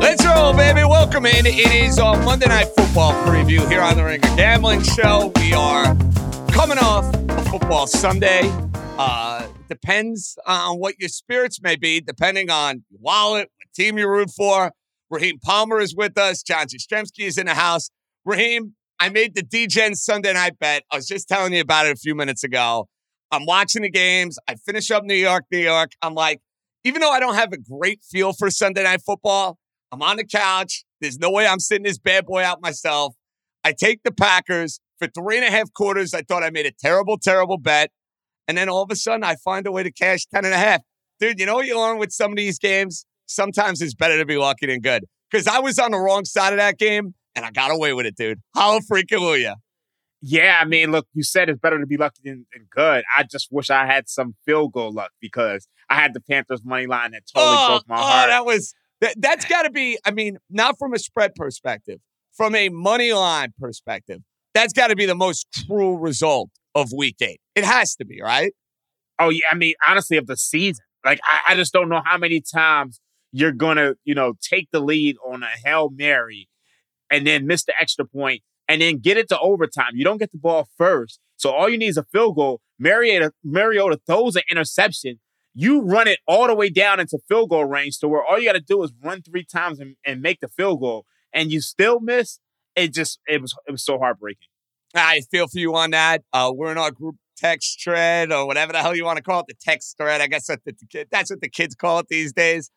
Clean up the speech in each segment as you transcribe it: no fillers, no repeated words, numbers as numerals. Let's roll, baby. Welcome in. It is our Monday Night Football preview here on the Ringer Gambling Show. We are coming off a football Sunday. Depends on what your spirits may be, depending on your wallet, what team you root for. Raheem Palmer is with us. John Jastremski is in the house. Raheem, I made the DGen Sunday night bet. I was just telling you about it a few minutes ago. I'm watching the games. I finish up New York. I'm like, even though I don't have a great feel for Sunday night football, I'm on the couch. There's no way I'm sitting this bad boy out myself. I take the Packers. For 3.5 quarters, I thought I made a terrible bet. And then all of a sudden, I find a way to cash 10.5. Dude, you know what you learn with some of these games? Sometimes it's better to be lucky than good. Because I was on the wrong side of that game, and I got away with it, dude. Hallelujah. Yeah, I mean, look, you said it's better to be lucky than good. I just wish I had some field goal luck because I had the Panthers' money line that totally broke my heart. That's got to be, I mean, not from a spread perspective, from a money line perspective, that's got to be the most cruel result of week 8. It has to be, right? Oh, yeah. I mean, honestly, of the season. Like, I just don't know how many times you're going to, take the lead on a Hail Mary and then miss the extra point and then get it to overtime. You don't get the ball first. So all you need is a field goal. Mariota throws an interception. You run it all the way down into field goal range to where all you got to do is run 3 times and make the field goal. And you still miss. It was so heartbreaking. I feel for you on that. We're in our group text thread or whatever the hell you want to call it, the text thread. I guess that's what the kids call it these days.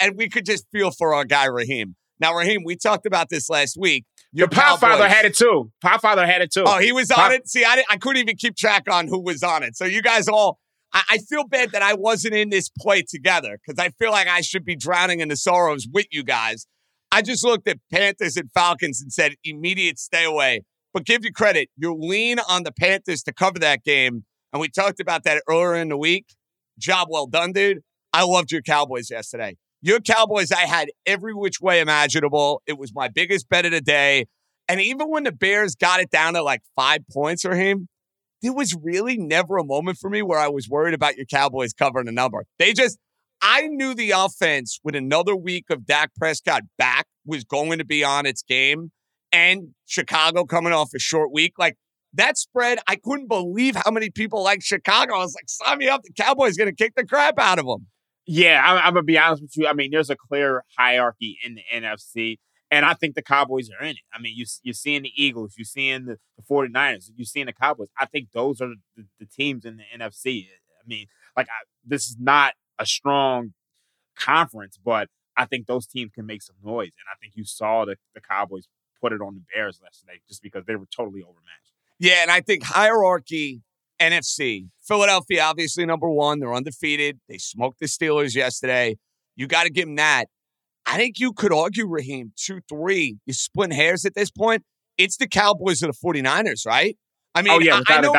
And we could just feel for our guy, Raheem. Now, Raheem, we talked about this last week. Your Podfather had it too. Oh, he was on it? See, I couldn't even keep track on who was on it. So you guys all, I feel bad that I wasn't in this play together because I feel like I should be drowning in the sorrows with you guys. I just looked at Panthers and Falcons and said, immediate stay away. But give you credit, you're lean on the Panthers to cover that game. And we talked about that earlier in the week. Job well done, dude. I loved your Cowboys yesterday. Your Cowboys, I had every which way imaginable. It was my biggest bet of the day. And even when the Bears got it down to like 5 points for him, there was really never a moment for me where I was worried about your Cowboys covering the number. I knew the offense with another week of Dak Prescott back was going to be on its game, and Chicago coming off a short week. Like, that spread, I couldn't believe how many people like Chicago. I was like, sign me up. The Cowboys going to kick the crap out of them. Yeah, I'm going to be honest with you. I mean, there's a clear hierarchy in the NFC, and I think the Cowboys are in it. I mean, you're seeing the Eagles. You're seeing the 49ers. You're seeing the Cowboys. I think those are the teams in the NFC. I mean, like, this is not a strong conference, but I think those teams can make some noise. And I think you saw the Cowboys put it on the Bears last night just because they were totally overmatched. Yeah, and I think hierarchy, NFC, Philadelphia, obviously number one. They're undefeated. They smoked the Steelers yesterday. You got to give them that. I think you could argue, Raheem, 2-3. You're splitting hairs at this point. It's the Cowboys and the 49ers, right? I mean, I know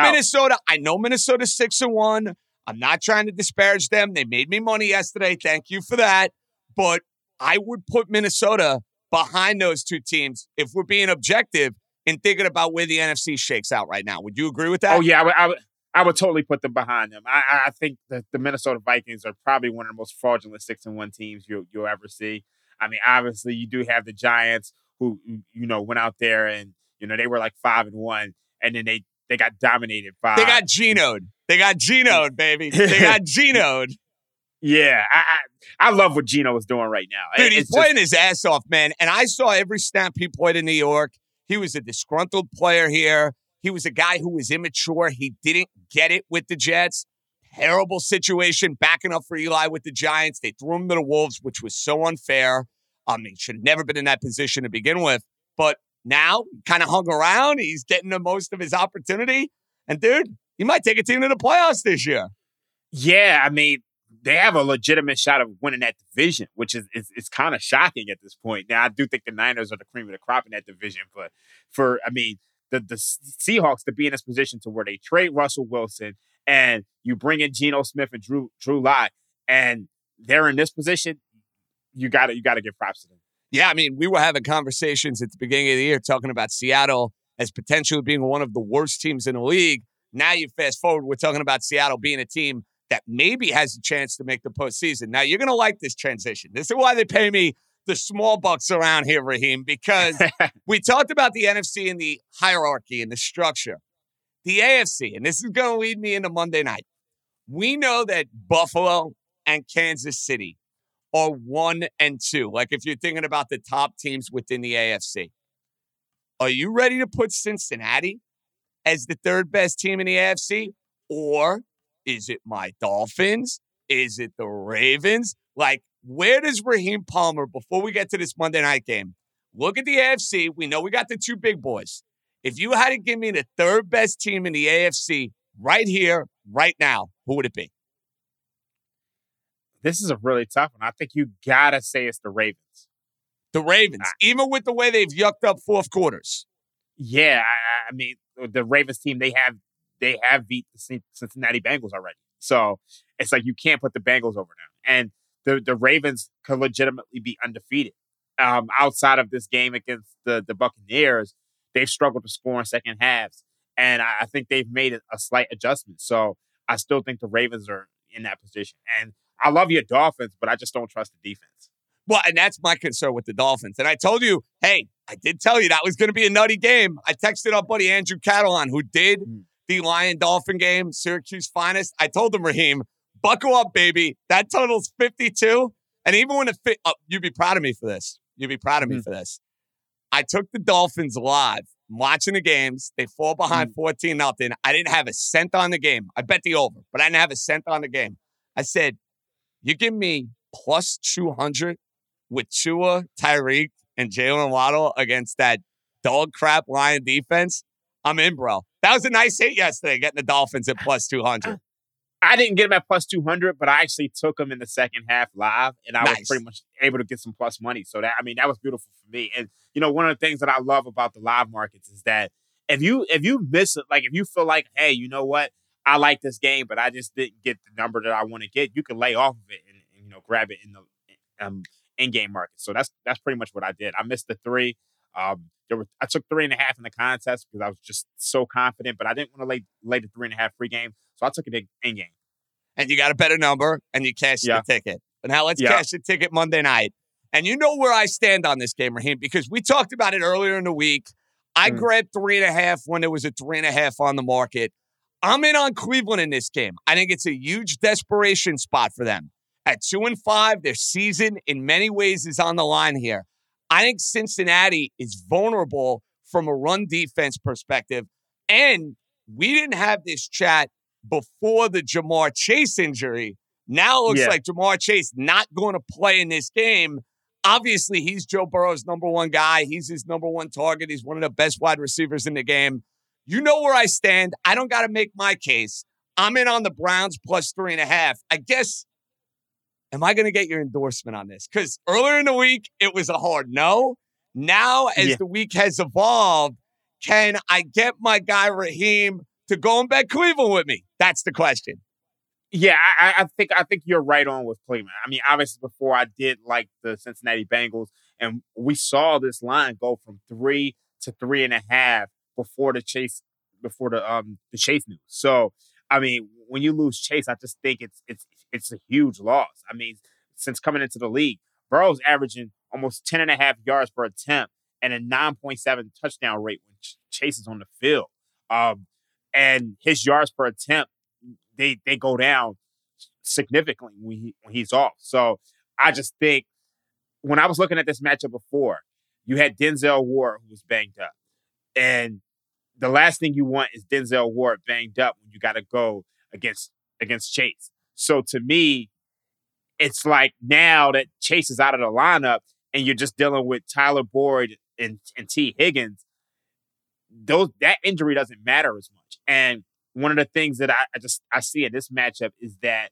Minnesota's 6-1. I'm not trying to disparage them. They made me money yesterday. Thank you for that. But I would put Minnesota behind those two teams if we're being objective and thinking about where the NFC shakes out right now. Would you agree with that? Oh, yeah. I would totally put them behind them. I think that the Minnesota Vikings are probably one of the most fraudulent 6-1 teams you'll ever see. I mean, obviously, you do have the Giants who, you know, went out there and, you know, they were like 5-1, and then they got dominated by... They got Geno'd. They got Geno'd, baby. They got Geno'd. Yeah, I love what Geno was doing right now. Dude, he's playing his ass off, man. And I saw every snap he played in New York. He was a disgruntled player here. He was a guy who was immature. He didn't get it with the Jets. Terrible situation, backing up for Eli with the Giants. They threw him to the Wolves, which was so unfair. He should have never been in that position to begin with. But now, kind of hung around. He's getting the most of his opportunity. And, dude, he might take a team to the playoffs this year. Yeah, I mean, they have a legitimate shot of winning that division, which is kind of shocking at this point. Now, I do think the Niners are the cream of the crop in that division, but the Seahawks to be in this position to where they trade Russell Wilson and you bring in Geno Smith and Drew Lock, and they're in this position, you gotta give props to them. Yeah, I mean, we were having conversations at the beginning of the year talking about Seattle as potentially being one of the worst teams in the league. Now you fast forward, we're talking about Seattle being a team that maybe has a chance to make the postseason. Now, you're going to like this transition. This is why they pay me the small bucks around here, Raheem, because we talked about the NFC and the hierarchy and the structure. The AFC, and this is going to lead me into Monday night. We know that Buffalo and Kansas City are 1 and 2. Like, if you're thinking about the top teams within the AFC. Are you ready to put Cincinnati as the third best team in the AFC? Or is it my Dolphins? Is it the Ravens? Like, where does Raheem Palmer, before we get to this Monday night game, look at the AFC? We know we got the two big boys. If you had to give me the third best team in the AFC right here, right now, who would it be? This is a really tough one. I think you got to say it's the Ravens. The Ravens, even with the way they've yucked up fourth quarters. Yeah, I mean, the Ravens team, they have beat the Cincinnati Bengals already. So it's like you can't put the Bengals over them. And the Ravens could legitimately be undefeated. Outside of this game against the Buccaneers, they've struggled to score in second halves. And I think they've made a slight adjustment. So I still think the Ravens are in that position. And I love your Dolphins, but I just don't trust the defense. Well, and that's my concern with the Dolphins. And I told you, hey, I did tell you that was going to be a nutty game. I texted our buddy Andrew Catalan, who did the Lion-Dolphin game, Syracuse finest. I told him, Raheem, buckle up, baby. That total's 52. And even when it fit up, you'd be proud of me for this. I took the Dolphins live. I'm watching the games. They fall behind 14-0. I didn't have a cent on the game. I bet the over, but I didn't have a cent on the game. I said, you give me plus 200 with Tua, Tyreek, and Jalen Waddle against that dog crap Lion defense, I'm in, bro. That was a nice hit yesterday, getting the Dolphins at plus 200. I didn't get them at plus 200, but I actually took them in the second half live, and I was pretty much able to get some plus money. So, that was beautiful for me. And, you know, one of the things that I love about the live markets is that if you miss it, like if you feel like, hey, you know what, I like this game, but I just didn't get the number that I want to get, you can lay off of it and you know, grab it in the in-game market. So that's pretty much what I did. I missed the 3. I took 3.5 in the contest because I was just so confident, but I didn't want to lay the 3.5 pregame, so I took it in game. And you got a better number, and you cashed the ticket. But now let's cash the ticket Monday night. And you know where I stand on this game, Raheem, because we talked about it earlier in the week. I grabbed 3.5 when there was a 3.5 on the market. I'm in on Cleveland in this game. I think it's a huge desperation spot for them. At 2-5, their season in many ways is on the line here. I think Cincinnati is vulnerable from a run defense perspective. And we didn't have this chat before the Ja'Marr Chase injury. Now it looks like Ja'Marr Chase not going to play in this game. Obviously, he's Joe Burrow's number one guy. He's his number one target. He's one of the best wide receivers in the game. You know where I stand. I don't got to make my case. I'm in on the Browns plus 3.5. I guess, am I going to get your endorsement on this? Because earlier in the week, it was a hard no. Now, as the week has evolved, can I get my guy Raheem to go and bet Cleveland with me? That's the question. Yeah, I think you're right on with Cleveland. I mean, obviously before I did like the Cincinnati Bengals, and we saw this line go from 3 to 3.5 before the Chase news. So, I mean, when you lose Chase, I just think it's a huge loss. I mean, since coming into the league, Burrow's averaging almost 10.5 yards per attempt and a 9.7 touchdown rate when Chase is on the field. And his yards per attempt, they go down significantly when he's off. So I just think when I was looking at this matchup before, you had Denzel Ward who was banged up. And the last thing you want is Denzel Ward banged up when you got to go against Chase. So to me, it's like now that Chase is out of the lineup and you're just dealing with Tyler Boyd and T. Higgins, that injury doesn't matter as much. And one of the things that I see in this matchup is that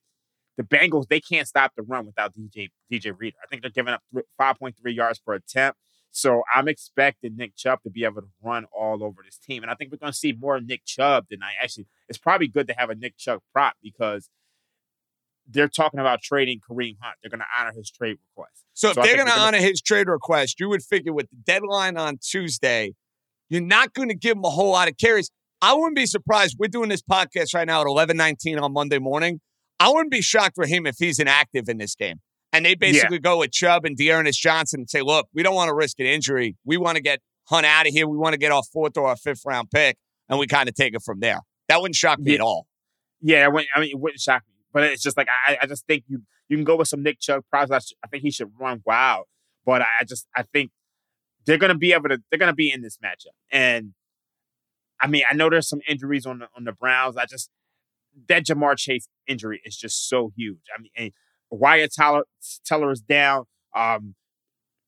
the Bengals, they can't stop the run without DJ Reader. I think they're giving up 5.3 yards per attempt. So I'm expecting Nick Chubb to be able to run all over this team. And I think we're going to see more Nick Chubb than it's probably good to have a Nick Chubb prop because they're talking about trading Kareem Hunt. They're going to honor his trade request. So if they're going to honor his trade request, you would figure with the deadline on Tuesday, you're not going to give him a whole lot of carries. I wouldn't be surprised. We're doing this podcast right now at 11:19 on Monday morning. I wouldn't be shocked for him if he's inactive in this game. And they basically go with Chubb and De'Ernest Johnson and say, look, we don't want to risk an injury. We want to get Hunt out of here. We want to get our 4th or our 5th round pick. And we kind of take it from there. That wouldn't shock me at all. Yeah, it wouldn't shock me. But it's just like, I just think you can go with some Nick Chubb props. I think he should run wild. But I think they're going to be they're going to be in this matchup. And I mean, I know there's some injuries on the Browns. That Ja'Marr Chase injury is just so huge. I mean, and Wyatt Teller is down.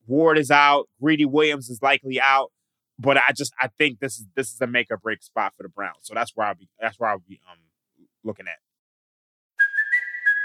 Ward is out. Greedy Williams is likely out. But I think this is a make or break spot for the Browns. So that's where I'll be looking at.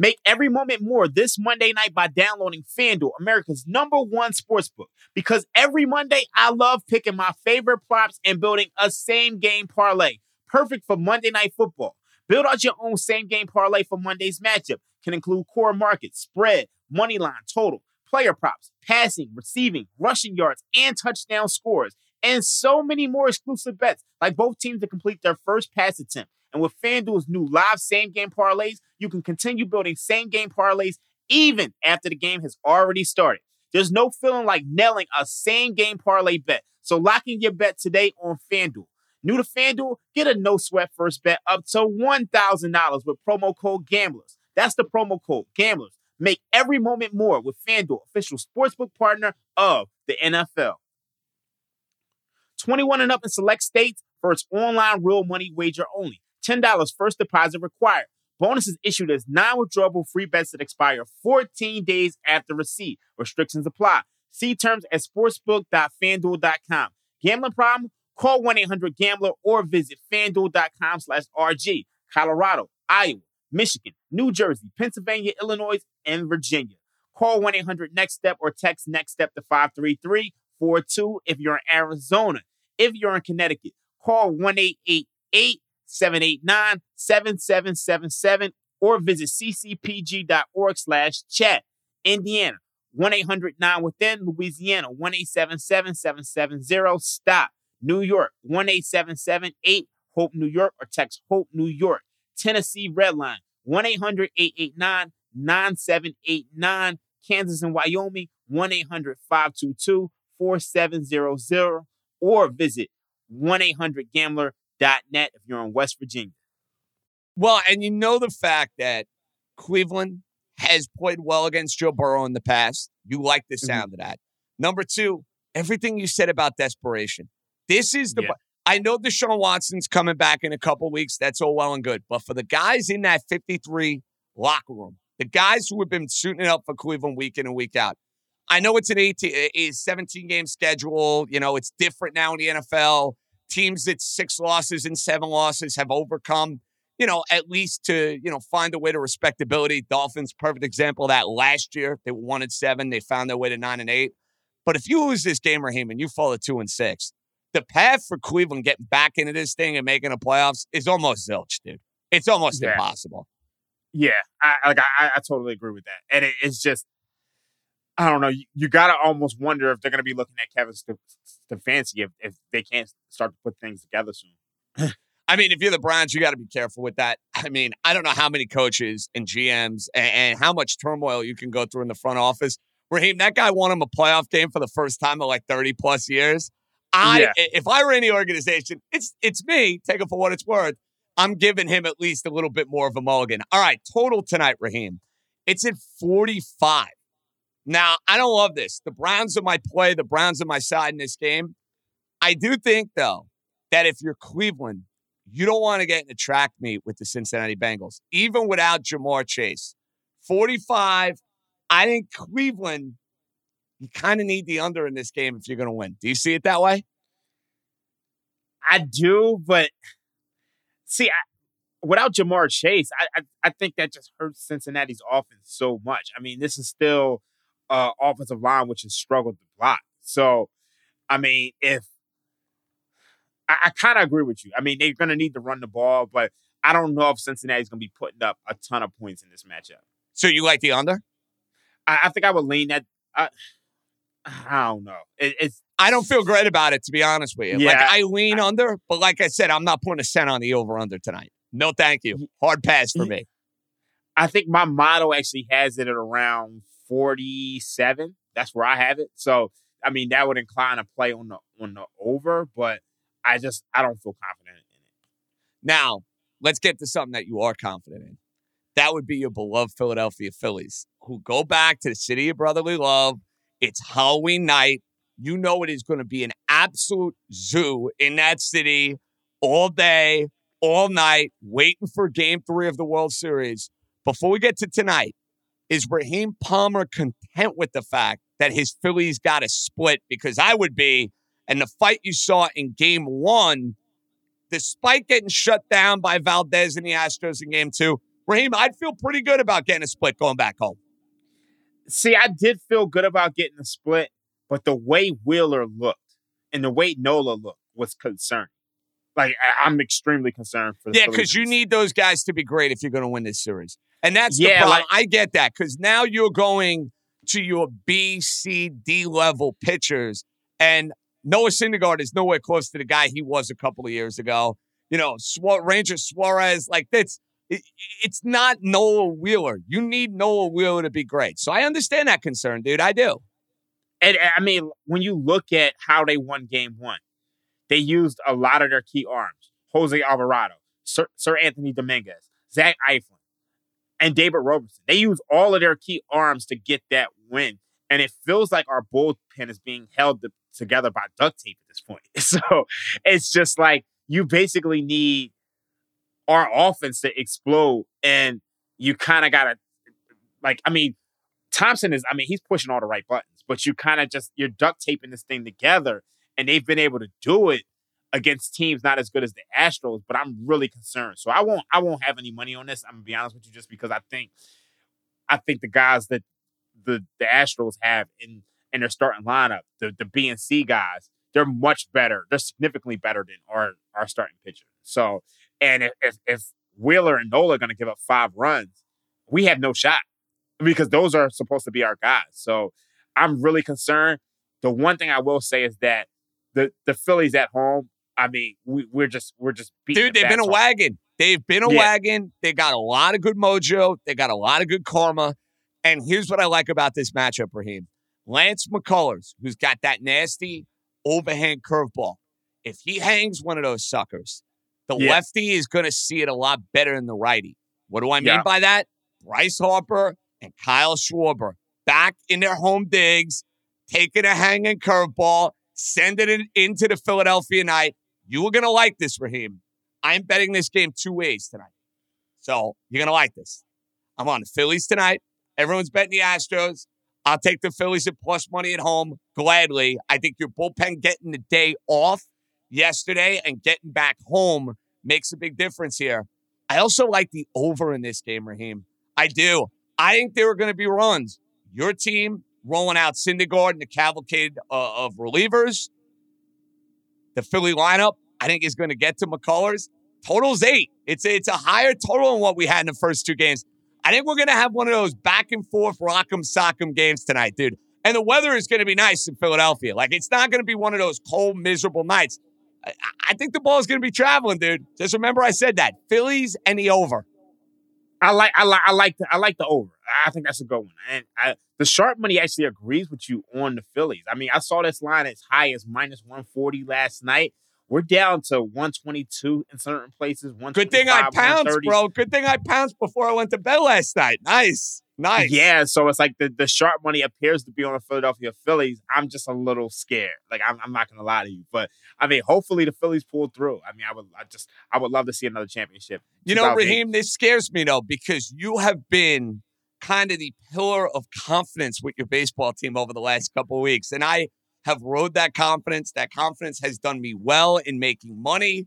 Make every moment more this Monday night by downloading FanDuel, America's #1 sportsbook. Because every Monday, I love picking my favorite props and building a same-game parlay. Perfect for Monday Night Football. Build out your own same-game parlay for Monday's matchup. Can include core markets, spread, money line, total, player props, passing, receiving, rushing yards, and touchdown scores. And so many more exclusive bets, like both teams to complete their first pass attempt. And with FanDuel's new live same-game parlays, you can continue building same-game parlays even after the game has already started. There's no feeling like nailing a same-game parlay bet. So lock in your bet today on FanDuel. New to FanDuel? Get a no-sweat first bet up to $1,000 with promo code GAMBLERS. That's the promo code, GAMBLERS. Make every moment more with FanDuel, official sportsbook partner of the NFL. 21 and up in select states for its online real money wager only. $10 first deposit required. Bonuses issued as non-withdrawable free bets that expire 14 days after receipt. Restrictions apply. See terms at sportsbook.fanduel.com. Gambling problem? Call 1-800-GAMBLER or visit fanduel.com/RG. Colorado, Iowa, Michigan, New Jersey, Pennsylvania, Illinois, and Virginia. Call 1-800-NEXT-STEP or text NEXT-STEP to 53342 if you're in Arizona. If you're in Connecticut, call 1-888-789-7777 or visit ccpg.org/chat. Indiana, 1-800-9-WITHIN. Louisiana, 1-877-770-STOP. New York, 1-877-8-HOPE-NEW-YORK or text HOPE-NEW-YORK. Tennessee Redline, 1-800-889-9789. Kansas and Wyoming, 1-800-522-4700, or visit 1-800-GAMBLER.net if you're in West Virginia. Well, and you know the fact that Cleveland has played well against Joe Burrow in the past. You like the sound of that. Number two, everything you said about desperation. This is the... I know Deshaun Watson's coming back in a couple weeks. That's all well and good. But for the guys in that 53 locker room, the guys who have been suiting it up for Cleveland week in and week out, I know it's an 17-game schedule. You know, it's different now in the NFL. Teams that 6 losses and 7 losses have overcome, you know, at least to, you know, find a way to respectability. Dolphins, perfect example of that last year. They were 1-7. They found their way to 9-8. But if you lose this game, Raheem, and you fall to 2-6, the path for Cleveland getting back into this thing and making the playoffs is almost zilch, dude. It's almost impossible. Yeah, I totally agree with that. And it's just, I don't know. You got to almost wonder if they're going to be looking at Kevin Stefanski if they can't start to put things together soon. I mean, if you're the Browns, you got to be careful with that. I mean, I don't know how many coaches and GMs and how much turmoil you can go through in the front office. Raheem, that guy won him a playoff game for the first time in like 30-plus years. If I were any organization, it's me, take it for what it's worth. I'm giving him at least a little bit more of a mulligan. All right, total tonight, Raheem. It's at 45. Now, I don't love this. The Browns are my play. The Browns are my side in this game. I do think, though, that if you're Cleveland, you don't want to get in a track meet with the Cincinnati Bengals, even without Ja'Marr Chase. 45, I think Cleveland... You kind of need the under in this game if you're going to win. Do you see it that way? I do, but see, without Ja'Marr Chase, I think that just hurts Cincinnati's offense so much. I mean, this is still offensive line, which has struggled to block. So, I mean, if I kind of agree with you. I mean, they're going to need to run the ball, but I don't know if Cincinnati's going to be putting up a ton of points in this matchup. So you like the under? I think I would lean that. I don't know. I don't feel great about it, to be honest with you. Yeah, like I lean under, but like I said, I'm not putting a cent on the over-under tonight. No, thank you. Hard pass for me. I think my model actually has it at around 47. That's where I have it. So, I mean, that would incline a play on the over, but I don't feel confident in it. Now, let's get to something that you are confident in. That would be your beloved Philadelphia Phillies, who go back to the city of brotherly love. It's Halloween night. You know it is going to be an absolute zoo in that city all day, all night, waiting for Game 3 of the World Series. Before we get to tonight, is Raheem Palmer content with the fact that his Phillies got a split? Because I would be, and the fight you saw in Game 1, despite getting shut down by Valdez and the Astros in Game 2, Raheem, I'd feel pretty good about getting a split going back home. See, I did feel good about getting a split, but the way Wheeler looked and the way Nola looked was concerning. Like, I'm extremely concerned for the Phillies. Because you need those guys to be great if you're going to win this series. And that's the problem. I get that, because now you're going to your B, C, D level pitchers, and Noah Syndergaard is nowhere close to the guy he was a couple of years ago. You know, Ranger Suarez, like that's... It's not Noah Wheeler. You need Noah Wheeler to be great. So I understand that concern, dude. I do. And I mean, when you look at how they won Game 1, they used a lot of their key arms. Jose Alvarado, Seranthony Dominguez, Zach Eflin, and David Robertson. They used all of their key arms to get that win. And it feels like our bullpen is being held together by duct tape at this point. So it's just like you basically need our offense to explode, and you kind of got to, like, I mean, Thompson is, I mean, he's pushing all the right buttons, but you kind of just, you're duct taping this thing together, and they've been able to do it against teams not as good as the Astros, but I'm really concerned. So I won't have any money on this. I'm going to be honest with you, just because I think the guys that the Astros have in their starting lineup, the B and C guys, they're much better. They're significantly better than our starting pitcher. So, and if Wheeler and Nola are going to give up 5 runs, we have no shot because those are supposed to be our guys. So I'm really concerned. The one thing I will say is that the Phillies at home, I mean, we're just beating. Dude, they've been a wagon. They've been a wagon. They got a lot of good mojo. They got a lot of good karma. And here's what I like about this matchup, Raheem. Lance McCullers, who's got that nasty overhand curveball, if he hangs one of those suckers, the lefty is going to see it a lot better than the righty. What do I mean by that? Bryce Harper and Kyle Schwarber back in their home digs, taking a hanging curveball, sending it into the Philadelphia night. You are going to like this, Raheem. I'm betting this game two ways tonight. So you're going to like this. I'm on the Phillies tonight. Everyone's betting the Astros. I'll take the Phillies at plus money at home gladly. I think your bullpen getting the day off yesterday and getting back home makes a big difference here. I also like the over in this game, Raheem. I do. I think there are going to be runs. Your team rolling out Syndergaard and the cavalcade of relievers. The Philly lineup, I think, is going to get to McCullers. Total's 8. It's a higher total than what we had in the first two games. I think we're going to have one of those back-and-forth rock'em-sock'em games tonight, dude. And the weather is going to be nice in Philadelphia. Like, it's not going to be one of those cold, miserable nights. I think the ball is going to be traveling, dude. Just remember I said that. Phillies and the over. I like the over. I think that's a good one. And the sharp money actually agrees with you on the Phillies. I mean, I saw this line as high as minus 140 last night. We're down to 122 in certain places. Good thing I pounced, bro. Good thing I pounced before I went to bed last night. Nice. Yeah, so it's like the sharp money appears to be on the Philadelphia Phillies. I'm just a little scared. Like, I'm not going to lie to you. But, I mean, hopefully the Phillies pull through. I mean, I would love to see another championship. You know, Raheem, this scares me, though, because you have been kind of the pillar of confidence with your baseball team over the last couple of weeks. And I have rode that confidence. That confidence has done me well in making money.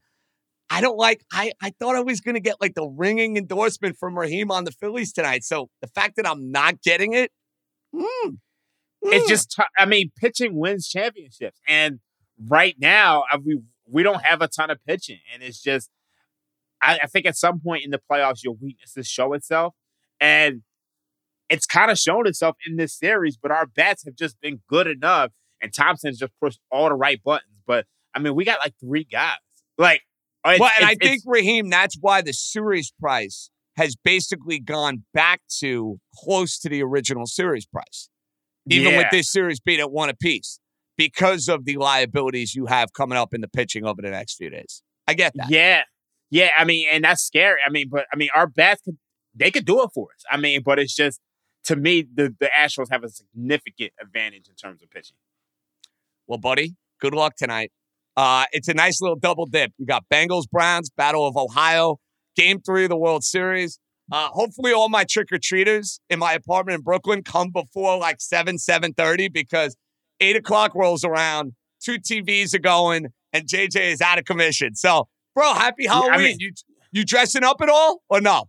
I thought I was going to get like the ringing endorsement from Raheem on the Phillies tonight. So the fact that I'm not getting it, it's just, pitching wins championships. And right now, we don't have a ton of pitching. And it's just, I think at some point in the playoffs, your weaknesses show itself. And it's kind of shown itself in this series, but our bats have just been good enough. And Thompson's just pushed all the right buttons. But, I mean, we got like three guys. Like, I think, Raheem, that's why the series price has basically gone back to close to the original series price, even with this series being at one apiece, because of the liabilities you have coming up in the pitching over the next few days. I get that. Yeah. I mean, and that's scary. I mean, but, I mean, our bats, they could do it for us. I mean, but it's just, to me, the Astros have a significant advantage in terms of pitching. Well, buddy, good luck tonight. It's a nice little double dip. You got Bengals, Browns, Battle of Ohio, Game 3 of the World Series. Hopefully all my trick-or-treaters in my apartment in Brooklyn come before like 7:30 because 8 o'clock rolls around, two TVs are going, and JJ is out of commission. So, bro, happy Halloween. Yeah, I mean, you dressing up at all or no?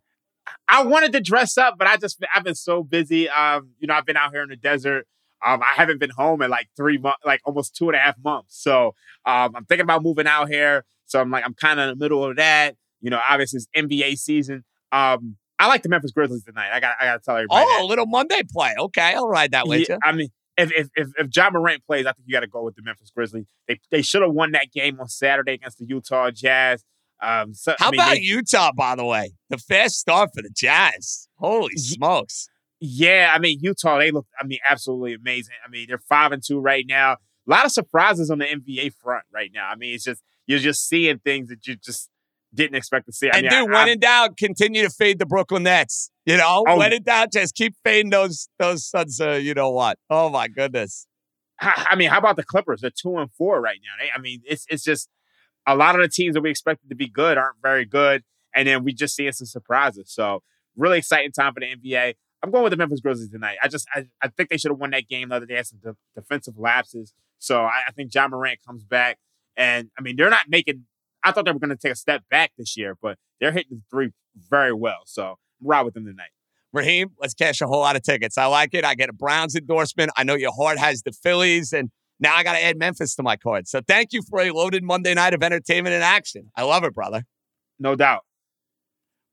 I wanted to dress up, but I've been so busy. I've been out here in the desert. I haven't been home in like 3 months, like almost 2.5 months. So I'm thinking about moving out here. So I'm kind of in the middle of that. You know, obviously it's NBA season. I like the Memphis Grizzlies tonight. I got to tell everybody. Oh, a little Monday play. Okay, I'll ride that with you. I mean, if John Morant plays, I think you got to go with the Memphis Grizzlies. They should have won that game on Saturday against the Utah Jazz. Utah, by the way? The fast start for the Jazz. Holy smokes. Yeah, I mean, Utah, they look, absolutely amazing. I mean, they're 5-2 right now. A lot of surprises on the NBA front right now. I mean, it's just, you're just seeing things that you just didn't expect to see. When in doubt, continue to fade the Brooklyn Nets. You know, when in doubt, just keep fading those Suns, you know what. Oh, my goodness. I mean, how about the Clippers? They're 2-4 right now. It's just a lot of the teams that we expected to be good aren't very good. And then we just see some surprises. So really exciting time for the NBA. I'm going with the Memphis Grizzlies tonight. I think they should have won that game the other day. They had some defensive lapses. So I think John Morant comes back. And, they're not making – I thought they were going to take a step back this year, but they're hitting the three very well. So I'm right with them tonight. Raheem, let's cash a whole lot of tickets. I like it. I get a Browns endorsement. I know your heart has the Phillies. And now I got to add Memphis to my card. So thank you for a loaded Monday night of entertainment and action. I love it, brother. No doubt.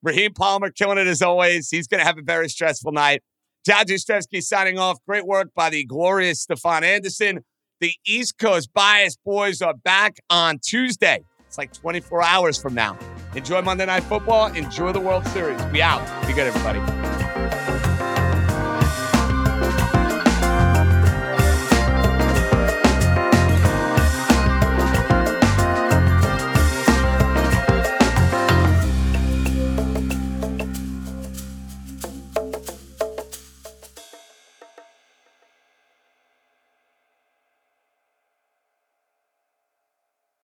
Raheem Palmer killing it as always. He's going to have a very stressful night. John Jastremski signing off. Great work by the glorious Stephon Anderson. The East Coast Bias boys are back on Tuesday. It's like 24 hours from now. Enjoy Monday Night Football. Enjoy the World Series. Be out. Be good, everybody.